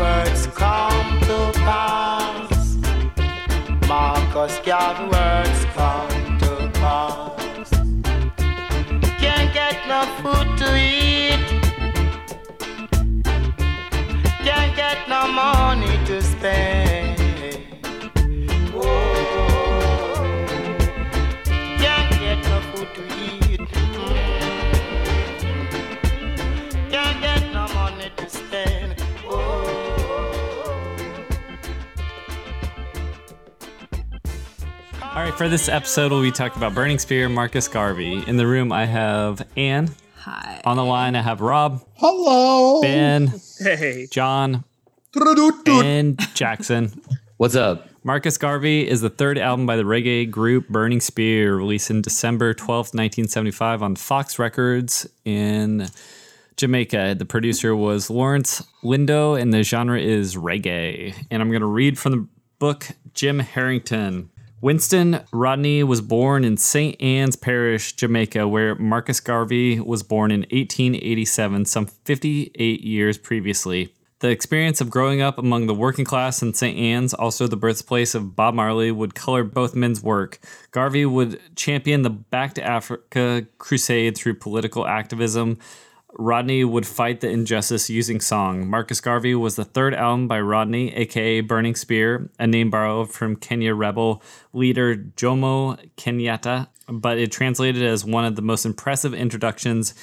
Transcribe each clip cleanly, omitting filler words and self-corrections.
words come to pass. Marcus Garvey words come to pass. Can't get no food to eat. Can't get no money to spend. Whoa. Can't get no food to eat. Can't get no money to spend. All right, for this episode, we'll be talking about Burning Spear, Marcus Garvey. In the room, I have Anne. Hi. On the line, I have Rob. Hello. Ben. Hey. John. And Jackson. What's up? Marcus Garvey is the third album by the reggae group Burning Spear, released in December 12th, 1975 on Fox Records in Jamaica. The producer was Lawrence Lindo, and the genre is reggae. And I'm going to read from the book Jim Harrington. Winston Rodney was born in St. Anne's Parish, Jamaica, where Marcus Garvey was born in 1887, some 58 years previously. The experience of growing up among the working class in St. Anne's, also the birthplace of Bob Marley, would color both men's work. Garvey would champion the Back to Africa crusade through political activism. Rodney would fight the injustice using song. Marcus Garvey was the third album by Rodney, a.k.a. Burning Spear, a name borrowed from Kenya rebel leader Jomo Kenyatta, but it translated as one of the most impressive introductions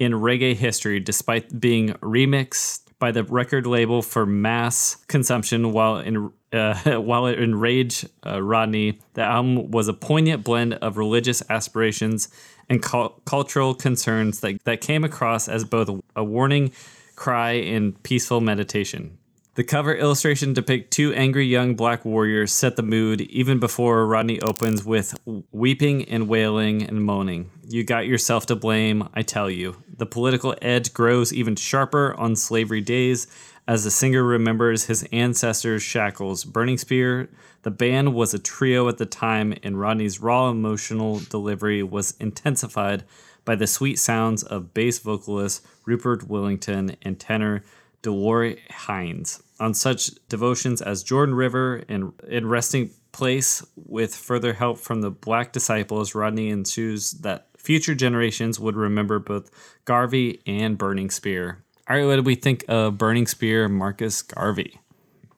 in reggae history, despite being remixed by the record label for mass consumption. While it enraged Rodney, the album was a poignant blend of religious aspirations and cultural concerns that came across as both a warning cry and peaceful meditation. The cover illustration depicts two angry young black warriors set the mood even before Rodney opens with weeping and wailing and moaning. You got yourself to blame, I tell you. The political edge grows even sharper on slavery days as the singer remembers his ancestors' shackles. Burning Spear, the band was a trio at the time, and Rodney's raw emotional delivery was intensified by the sweet sounds of bass vocalist Rupert Willington and tenor Delore Hines on such devotions as Jordan River and Resting Place. With further help from the Black Disciples, Rodney ensues that future generations would remember both Garvey and Burning Spear. All right, what did we think of Burning Spear, Marcus Garvey?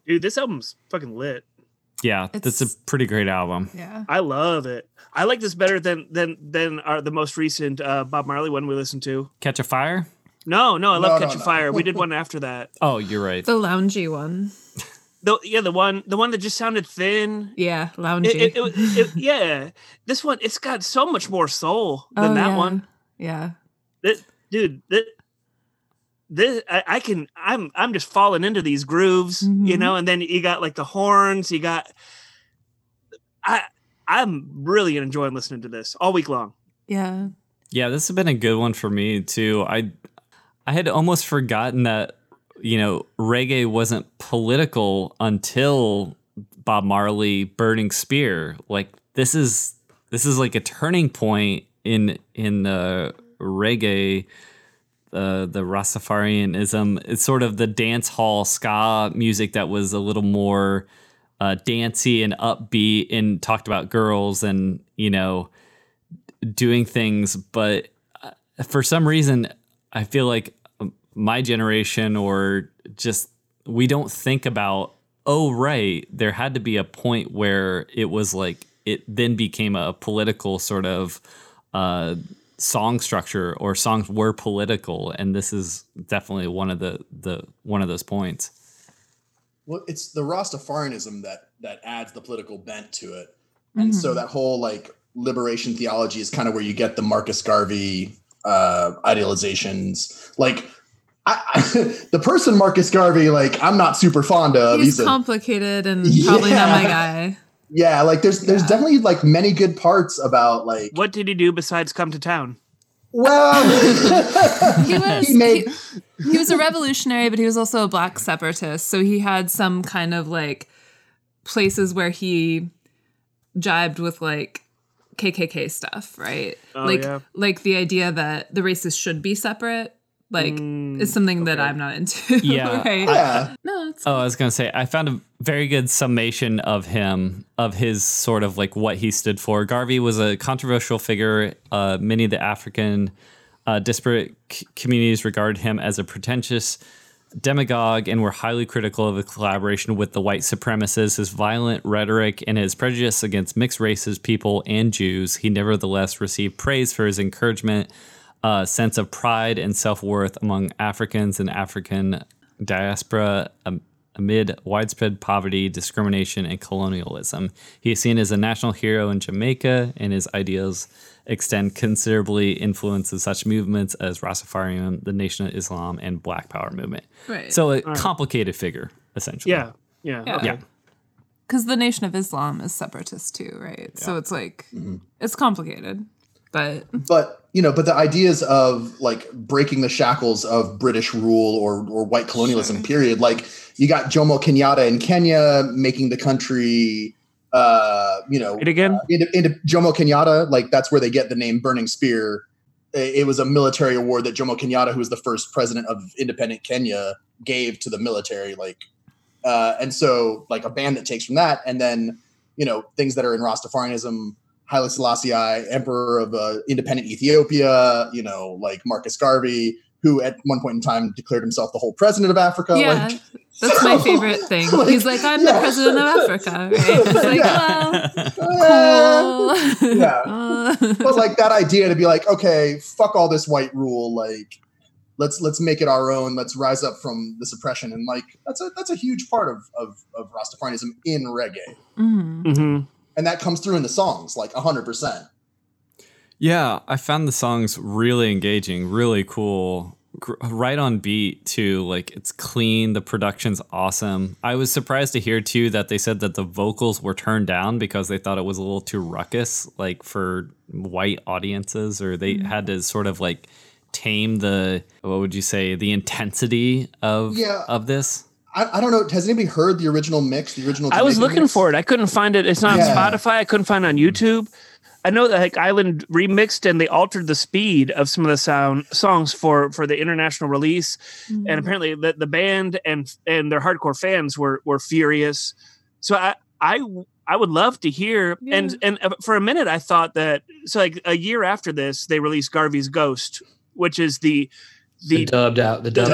Dude, this album's fucking lit. Yeah, that's a pretty great album. Yeah, I love it. I like this better than the most recent Bob Marley one we listened to. Catch a Fire? No, I love Catch a Fire. We did one after that. Oh, you're right. The loungy one. The one that just sounded thin. Yeah, loungy. Yeah, this one, it's got so much more soul than one. Yeah. I'm just falling into these grooves, mm-hmm. you know, and then you got like the horns, I'm really enjoying listening to this all week long. Yeah. Yeah, this has been a good one for me too. I had almost forgotten that, you know, reggae wasn't political until Bob Marley, Burning Spear. Like this is like a turning point in reggae. The Rastafarianism, it's sort of the dance hall ska music that was a little more dancey and upbeat and talked about girls and, you know, doing things. But for some reason, I feel like my generation or just we don't think about, oh, right, there had to be a point where it was like it then became a political sort of song structure, or songs were political, and this is definitely one of those points. Well, it's the Rastafarianism that adds the political bent to it, and mm-hmm. so that whole like liberation theology is kind of where you get the Marcus Garvey idealizations. Like the person Marcus Garvey, like, I'm not super fond of. He's complicated and probably not my guy. Yeah, like there's definitely like many good parts about like. What did he do besides come to town? Well, he was a revolutionary, but he was also a black separatist. So he had some kind of like places where he jibed with like KKK stuff, right? Oh, like the idea that the races should be separate. Like, it's something that I'm not into. Yeah. Right? Yeah. No, it's cool. I was going to say, I found a very good summation of him, of his sort of like what he stood for. Garvey was a controversial figure. Many of the African disparate communities regarded him as a pretentious demagogue and were highly critical of the collaboration with the white supremacists. His violent rhetoric and his prejudice against mixed races, people, and Jews, he nevertheless received praise for his encouragement, sense of pride and self-worth among Africans and African diaspora amid widespread poverty, discrimination, and colonialism. He is seen as a national hero in Jamaica, and his ideals extend considerably influence of such movements as Rastafarianism, the Nation of Islam, and Black Power movement. Right. So a complicated figure, essentially. Yeah. Okay. Yeah. Because the Nation of Islam is separatist too, right? Yeah. So it's like, it's complicated. But the ideas of like breaking the shackles of British rule or white colonialism, period. Like you got Jomo Kenyatta in Kenya making the country, Jomo Kenyatta, like that's where they get the name Burning Spear. It was a military award that Jomo Kenyatta, who was the first president of independent Kenya, gave to the military. And so like a band that takes from that, and then, things that are in Rastafarianism, Haile Selassie, emperor of independent Ethiopia, like Marcus Garvey, who at one point in time declared himself the whole president of Africa. Yeah, that's my favorite thing. Like, he's like, I'm the president of Africa. Right? It's like, cool. But like that idea to be like, okay, fuck all this white rule. Like, let's make it our own. Let's rise up from this oppression. And like, that's a huge part of Rastafarianism in reggae. And that comes through in the songs, like 100%. Yeah, I found the songs really engaging, really cool, right on beat too. Like it's clean, the production's awesome. I was surprised to hear too that they said that the vocals were turned down because they thought it was a little too ruckus, like for white audiences, or they had to sort of like tame the intensity of this. I don't know. Has anybody heard the original mix? I was looking for it. I couldn't find it. It's not on Spotify. I couldn't find it on YouTube. I know that like Island remixed and they altered the speed of some of the songs for the international release. Mm-hmm. And apparently the band and their hardcore fans were furious. So I would love to hear. Yeah. And for a minute, I thought that, so like a year after this, they released Garvey's Ghost, which is the dubbed out version.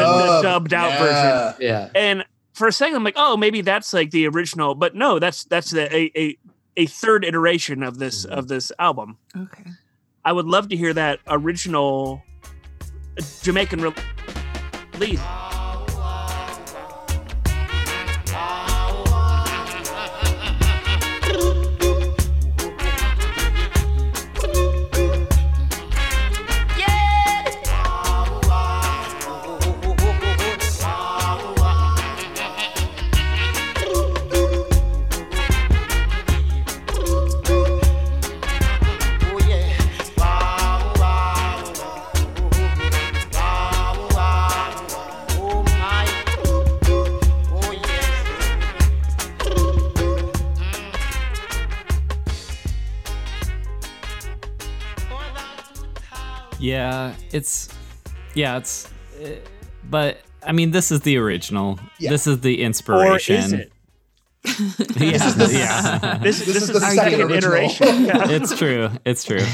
Yeah. And for a second I'm like, oh, maybe that's like the original, but no, that's a third iteration of this album. Okay. I would love to hear that original Jamaican release. Yeah, but I mean, this is the original. Yeah. This is the inspiration. Or is it? This is the second iteration. Yeah. It's true.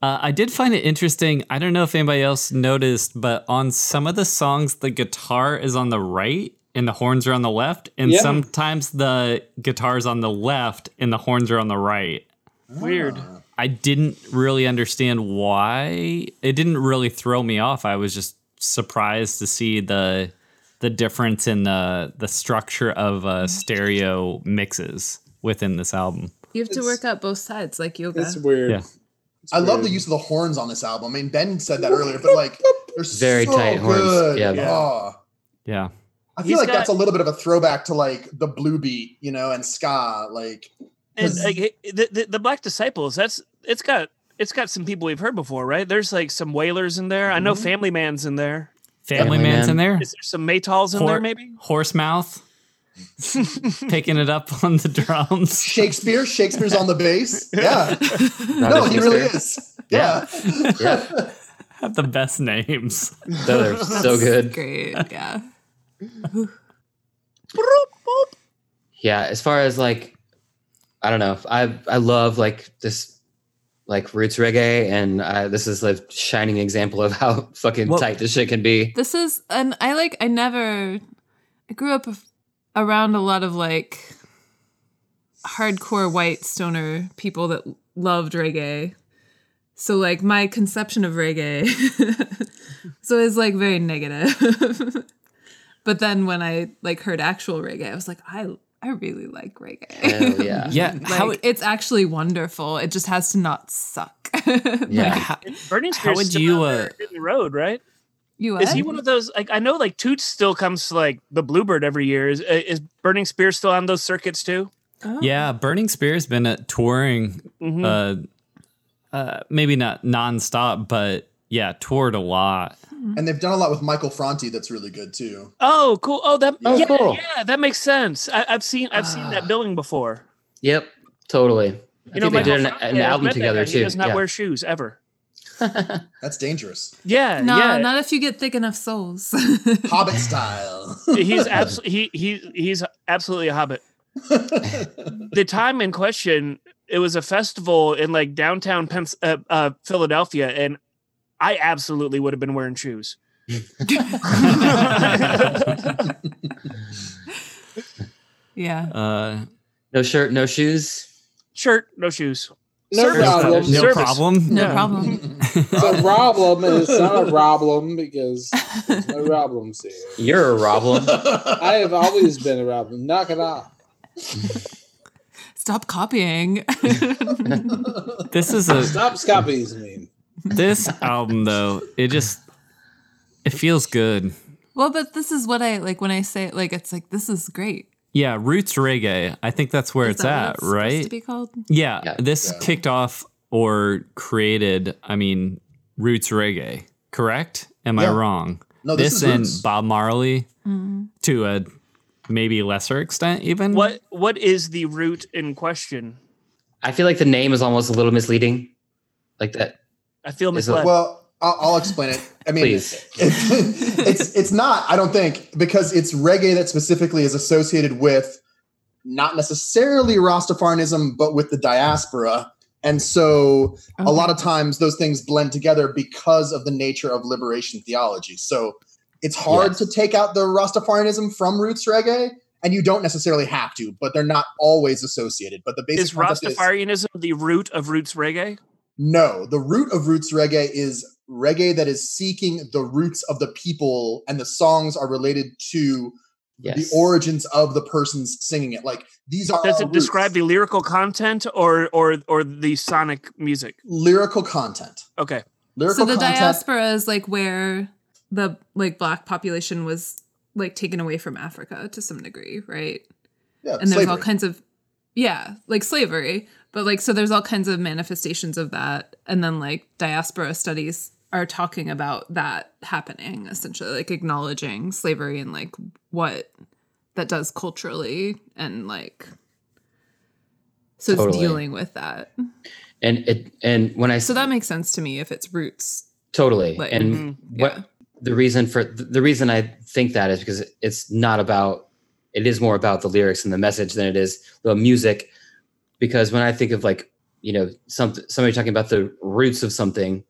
I did find it interesting. I don't know if anybody else noticed, but on some of the songs, the guitar is on the right and the horns are on the left. And sometimes the guitar is on the left and the horns are on the right. Weird. I didn't really understand why. It didn't really throw me off. I was just surprised to see the difference in the structure of stereo mixes within this album. You have to work out both sides, like yoga. It's weird. Yeah. I love the use of the horns on this album. I mean, Ben said that earlier, but like They're very so tight horns. Good. Yeah. Yeah. Yeah. I feel like that's a little bit of a throwback to like the blue beat, you know, and ska, like. And like, the Black Disciples, that's it's got some people we've heard before, right? There's like some wailers in there. Mm-hmm. I know Family Man's in there. Family Man's in there. Is there some Maytals in there? Maybe Horse Mouth, picking it up on the drums. Shakespeare's on the bass. Yeah, no, he really is. Yeah. Yeah. Have the best names. They're so good. Great. Yeah. Yeah. As far as like. I don't know. I love like this, like roots reggae, and this is a shining example of how fucking tight this shit can be. This is, and I grew up around a lot of like hardcore white stoner people that loved reggae, so like my conception of reggae, so it's like very negative. But then when I like heard actual reggae, I was like, I really like reggae. Hell yeah. Yeah. Like, it's actually wonderful. It just has to not suck. Yeah. Like, Burning Spear is still in the road, right? You what? Is he one of those, like, I know like Toots still comes to like the Bluebird every year. Is Burning Spear still on those circuits too? Oh. Yeah. Burning Spear's been touring, maybe not nonstop, but yeah, toured a lot. And they've done a lot with Michael Franti. That's really good too. Oh, cool! Cool. Yeah, that makes sense. I've seen that billing before. Yep, totally. I think they did an album together too. He does not wear shoes ever. That's dangerous. Yeah, no, not if you get thick enough soles. Hobbit style. He's absolutely a hobbit. The time in question, it was a festival in like downtown Philadelphia, and I absolutely would have been wearing shoes. Yeah. No shirt, no shoes. Shirt, no shoes. No problem. It's a problem, and it's not a problem because there's no problems here. You're a problem. I have always been a problem. Knock it off. Stop copying. Stop copying, I mean. This album, though, it feels good. Well, but this is what I like when I say it, like, it's like, this is great. Yeah, roots reggae. I think that's where it's at, right? Supposed to be called? Yeah, yeah. This kicked off or created, I mean, roots reggae, correct? Am I wrong? No, this is roots. And Bob Marley to a maybe lesser extent even. What is the root in question? I feel like the name is almost a little misleading. Like that. I feel misled. Well, I'll explain it. I mean, it's not, I don't think, because it's reggae that specifically is associated with not necessarily Rastafarianism, but with the diaspora. And so a lot of times those things blend together because of the nature of liberation theology. So it's hard to take out the Rastafarianism from roots reggae, and you don't necessarily have to, but they're not always associated. But the basic concept is Rastafarianism the root of roots reggae? No, the root of roots reggae is reggae that is seeking the roots of the people, and the songs are related to the origins of the persons singing it. Like these are. Does it describe the lyrical content or the sonic music? Lyrical content. Okay. Lyrical. So the diaspora is like where the like black population was like taken away from Africa to some degree, right? Yeah. And there's all kinds of like slavery. But like, so there's all kinds of manifestations of that. And then like diaspora studies are talking about that happening, essentially, like acknowledging slavery and like what that does culturally. And like, so it's dealing with that. So that makes sense to me if it's roots. Totally. Like, the reason I think that is because it is more about the lyrics and the message than it is the music. Because when I think of like, you know, somebody talking about the roots of something,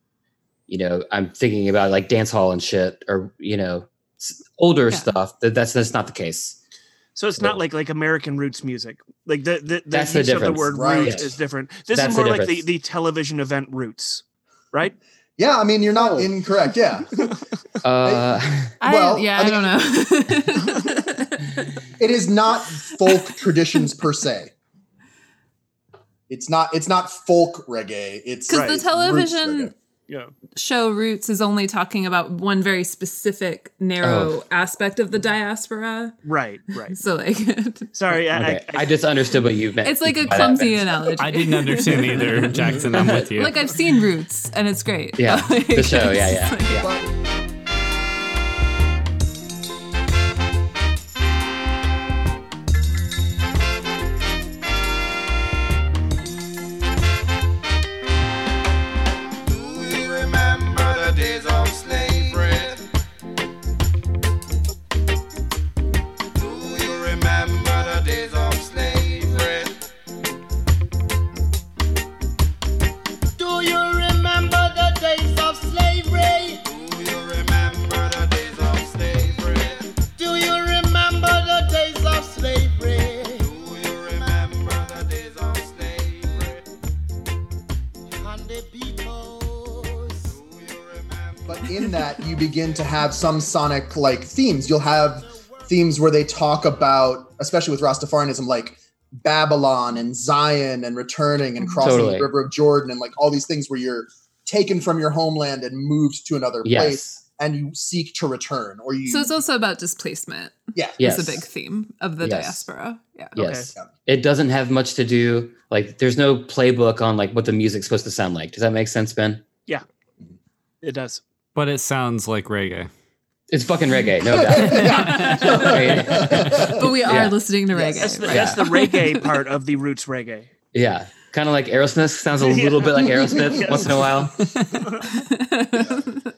you know, I'm thinking about like dance hall and shit, or, you know, older stuff. That's not the case. So it's not like American roots music. Like the use of the word root is different. This is more like the television event Roots, right? Yeah, I mean, you're not incorrect. Yeah. I don't know. It is not folk traditions per se. It's not folk reggae. It's because the television yeah. show Roots is only talking about one very specific narrow aspect of the diaspora. Right. So like, sorry, I just understood what you meant. It's like a clumsy analogy. I didn't understand either, Jackson. I'm with you. Like, I've seen Roots and it's great. Yeah, like, the show. Yeah. Like, begin to have some sonic like themes. You'll have themes where they talk about, especially with Rastafarianism, like Babylon and Zion and returning and crossing the River of Jordan and like all these things where you're taken from your homeland and moved to another place and you seek to return. Or you. So it's also about displacement. Yeah. Yes. It's a big theme of the diaspora. Yeah. Yes. Okay. It doesn't have much to do, like there's no playbook on like what the music's supposed to sound like. Does that make sense, Ben? Yeah, it does. But it sounds like reggae. It's fucking reggae, no doubt. But we are listening to reggae. That's the reggae part of the Roots reggae. Yeah, kind of like Aerosmith. Sounds a little bit like Aerosmith once in a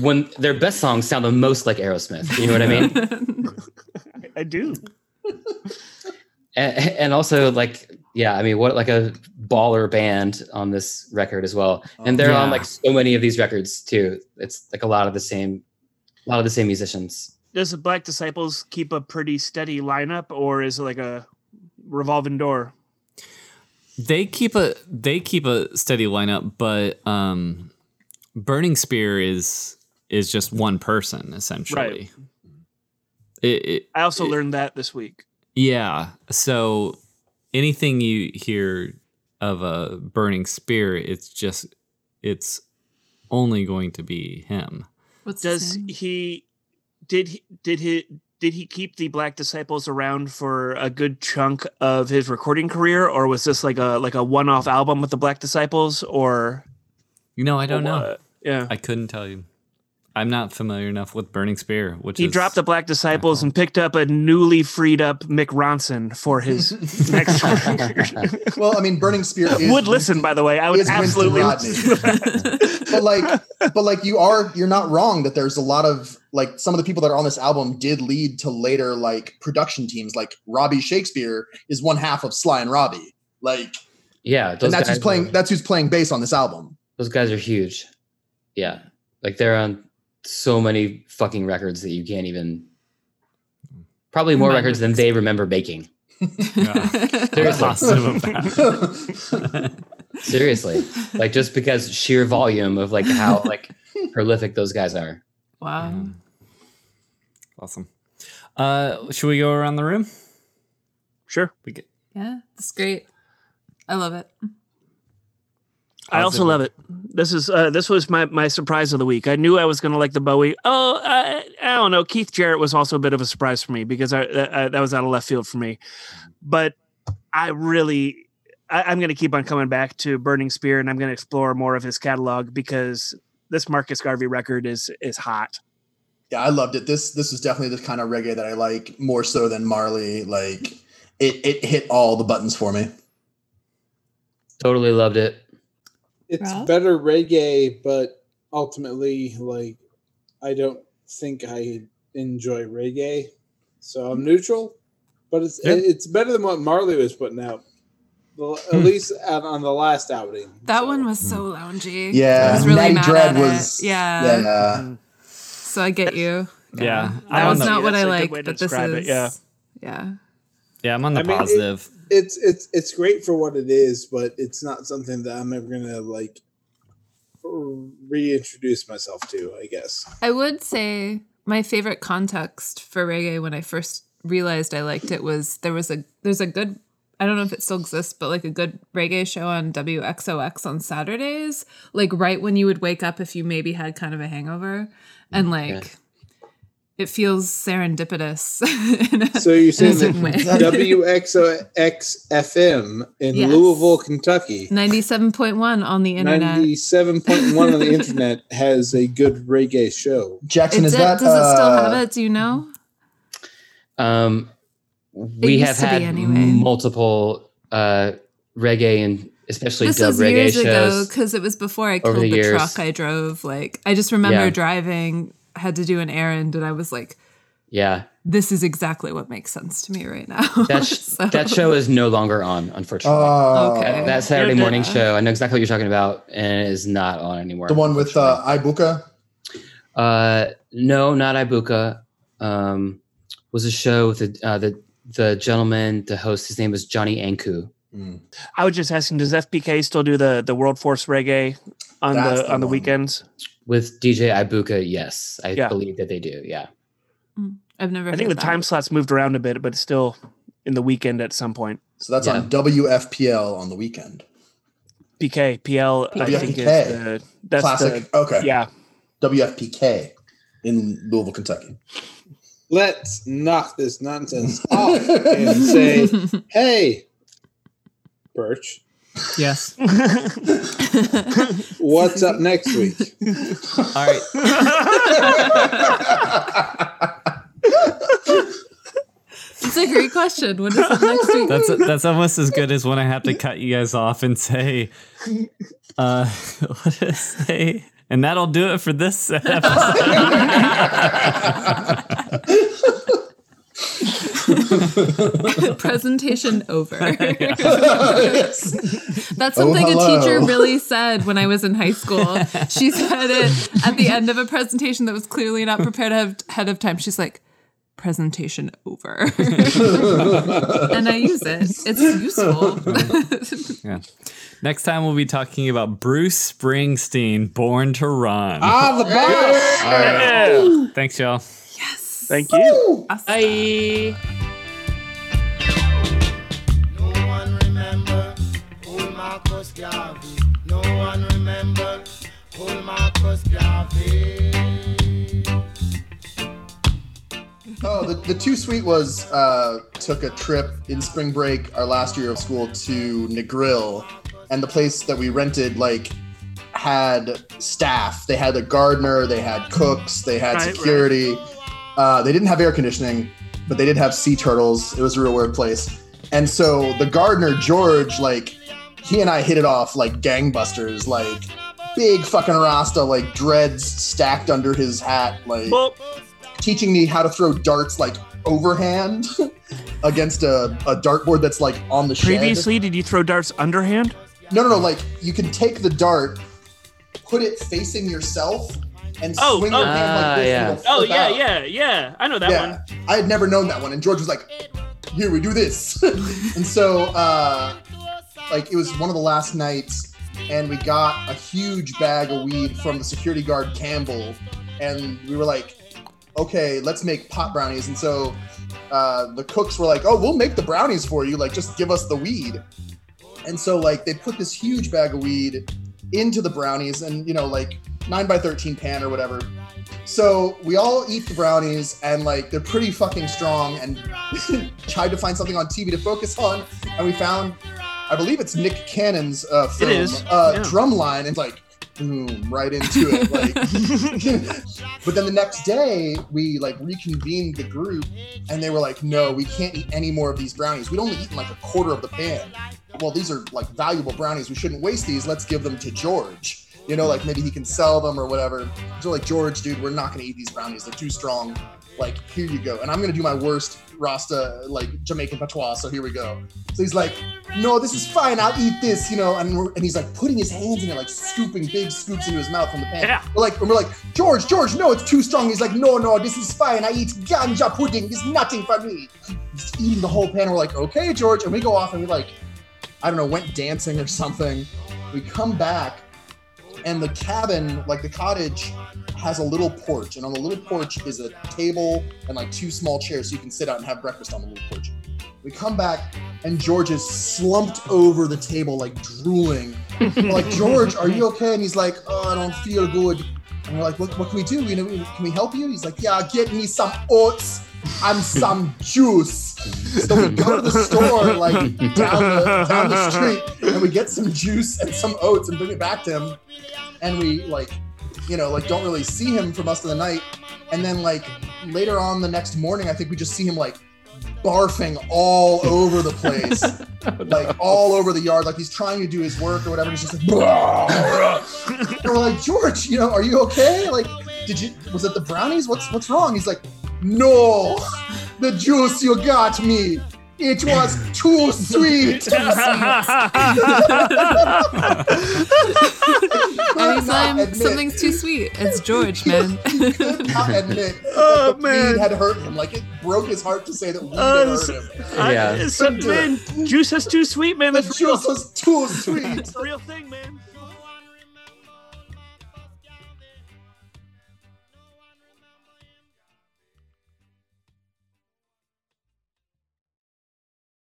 while. When their best songs sound the most like Aerosmith. You know what I mean? I do. And also like... Yeah, I mean, what like a baller band on this record as well, and they're on like so many of these records too. It's like a lot of the same musicians. Does the Black Disciples keep a pretty steady lineup, or is it like a revolving door? They keep a steady lineup, but Burning Spear is just one person essentially. Right. I also learned that this week. Yeah, so. Anything you hear of a Burning Spear, it's only going to be him. Did he keep the Black Disciples around for a good chunk of his recording career, or was this like a one-off album with the Black Disciples, or I don't know. Yeah. I couldn't tell you. I'm not familiar enough with Burning Spear, which he dropped the Black Disciples and picked up a newly freed up Mick Ronson for his next record. Well, I mean, Burning Spear is... would listen, by the way. I would absolutely listen. But like you're not wrong that there's a lot of like some of the people that are on this album did lead to later like production teams. Like Robbie Shakespeare is one half of Sly and Robbie. Like yeah, and that's who's playing bass on this album. Those guys are huge. Yeah, like they're on. So many fucking records that you can't even probably more records than they remember making. There's lots of them. Seriously. Like just because sheer volume of like how like prolific those guys are. Wow. Awesome. Should we go around the room? Sure. Yeah, it's great. I love it. I also love it. This is this was my surprise of the week. I knew I was going to like the Bowie. Oh, I don't know. Keith Jarrett was also a bit of a surprise for me because I that was out of left field for me. But I really, I'm going to keep on coming back to Burning Spear, and I'm going to explore more of his catalog because this Marcus Garvey record is hot. Yeah, I loved it. This is definitely the kind of reggae that I like more so than Marley. Like it hit all the buttons for me. Totally loved it. It's better reggae, but ultimately, like, I don't think I enjoy reggae, so I'm neutral. But it's better than what Marley was putting out, at least on the last outing. That one was so loungy. Yeah, I was really mad at it. Yeah. So I get you. Yeah, that was not what I like. But this is. Yeah. Yeah, I'm on the positive. It's great for what it is, but it's not something that I'm ever gonna like reintroduce myself to, I guess. I would say my favorite context for reggae when I first realized I liked it was there's a good I don't know if it still exists, but like a good reggae show on WXOX on Saturdays, like right when you would wake up if you maybe had kind of a hangover, and like it feels serendipitous. So you're saying that WXOX FM in Louisville, Kentucky, 97.1 on the internet, 97.1 on the internet has a good reggae show. Jackson, does it still have it? Do you know? We have had multiple reggae and especially dub reggae shows. This was years ago because it was before I killed the truck I drove. Like I just remember driving, had to do an errand, and I was like, "Yeah, this is exactly what makes sense to me right now." That show is no longer on, unfortunately. Okay, that Saturday morning show. I know exactly what you're talking about, and it is not on anymore. The one with Ibuka. No, not Ibuka. Was a show with the gentleman, the host, his name was Johnny Anku. Mm. I was just asking, does FPK still do the World Force Reggae on the weekends? With DJ Ibuka, yes. I believe that they do, yeah. I've never heard of that. I think the time slots moved around a bit, but it's still in the weekend at some point. So that's on WFPL on the weekend. PK, PL, WFPK. I think is that's classic. Okay. Yeah. WFPK in Louisville, Kentucky. Let's knock this nonsense off and say, hey, Birch. Yes. What's up next week? All right. It's a great question. What is up next week? That's almost as good as when I have to cut you guys off and say, what did I say? And that'll do it for this episode. Presentation over. That's something a teacher really said when I was in high school. She said it at the end of a presentation that was clearly not prepared ahead of time. She's like, presentation over. And I use it. It's useful. Yeah. Next time we'll be talking about Bruce Springsteen, Born to Run. The boss! All right. Thanks, y'all. Yes. Thank you. Awesome. Bye. No one remember old Marcus Garvey. No one remember old Marcus Garvey. Oh, the Too Sweet was took a trip in spring break, our last year of school, to Negril, and the place that we rented like had staff. They had a gardener, they had cooks, they had security. They didn't have air conditioning, but they did have sea turtles. It was a real weird place. And so the gardener George, like, he and I hit it off like gangbusters, like big fucking Rasta, like dreads stacked under his hat, like. Boop. Teaching me how to throw darts like overhand against a dartboard that's like on the shed. Previously, did you throw darts underhand? No. Like you can take the dart, put it facing yourself, and swing your hand like this. Yeah. Yeah. I know that one. I had never known that one, and George was like, "Here, we do this." And so, like, it was one of the last nights, and we got a huge bag of weed from the security guard Campbell, and we were like, okay, let's make pot brownies. And so the cooks were like, oh, we'll make the brownies for you. Like, just give us the weed. And so, like, they put this huge bag of weed into the brownies and, you know, like 9x13 pan or whatever. So we all eat the brownies and, like, they're pretty fucking strong, and tried to find something on TV to focus on. And we found, I believe it's Nick Cannon's film, Drumline. And, like, boom, right into it. Like, but then the next day, we like reconvened the group, and they were like, "No, we can't eat any more of these brownies. We'd only eaten like a quarter of the pan. Well, these are like valuable brownies. We shouldn't waste these. Let's give them to George. You know, like maybe he can sell them or whatever." So like, George, dude, we're not gonna eat these brownies. They're too strong. Like, here you go. And I'm gonna do my worst Rasta, like Jamaican patois, so here we go. So he's like, no, this is fine, I'll eat this, you know, and he's like putting his hands in it, like scooping big scoops into his mouth from the pan. Yeah. We're like, George, no, it's too strong. He's like, no, this is fine, I eat ganja pudding, this is nothing for me. He's eating the whole pan, we're like, okay, George, and we go off and we like, I don't know, went dancing or something. We come back, and the cabin, like the cottage, has a little porch, and on the little porch is a table and like two small chairs so you can sit out and have breakfast on the little porch. We come back, and George is slumped over the table, like drooling. We're like, George, are you okay? And he's like, oh, I don't feel good. And we're like, what can we do? You know, can we help you? He's like, yeah, get me some oats and some juice. So we go to the store, like down the street, and we get some juice and some oats and bring it back to him. And we don't really see him for most of the night. And then later on the next morning, I think we just see him barfing all over the place, all over the yard. Like he's trying to do his work or whatever. And he's just like, and we're like, George, are you okay? Was it the brownies? What's wrong? He's like, no, the juice you got me. It was too sweet. Anytime something's too sweet, it's George, man. He could not admit that weed had hurt him. It broke his heart to say that weed had hurt him. Juice is too sweet, man. The juice was too sweet. It's the real thing.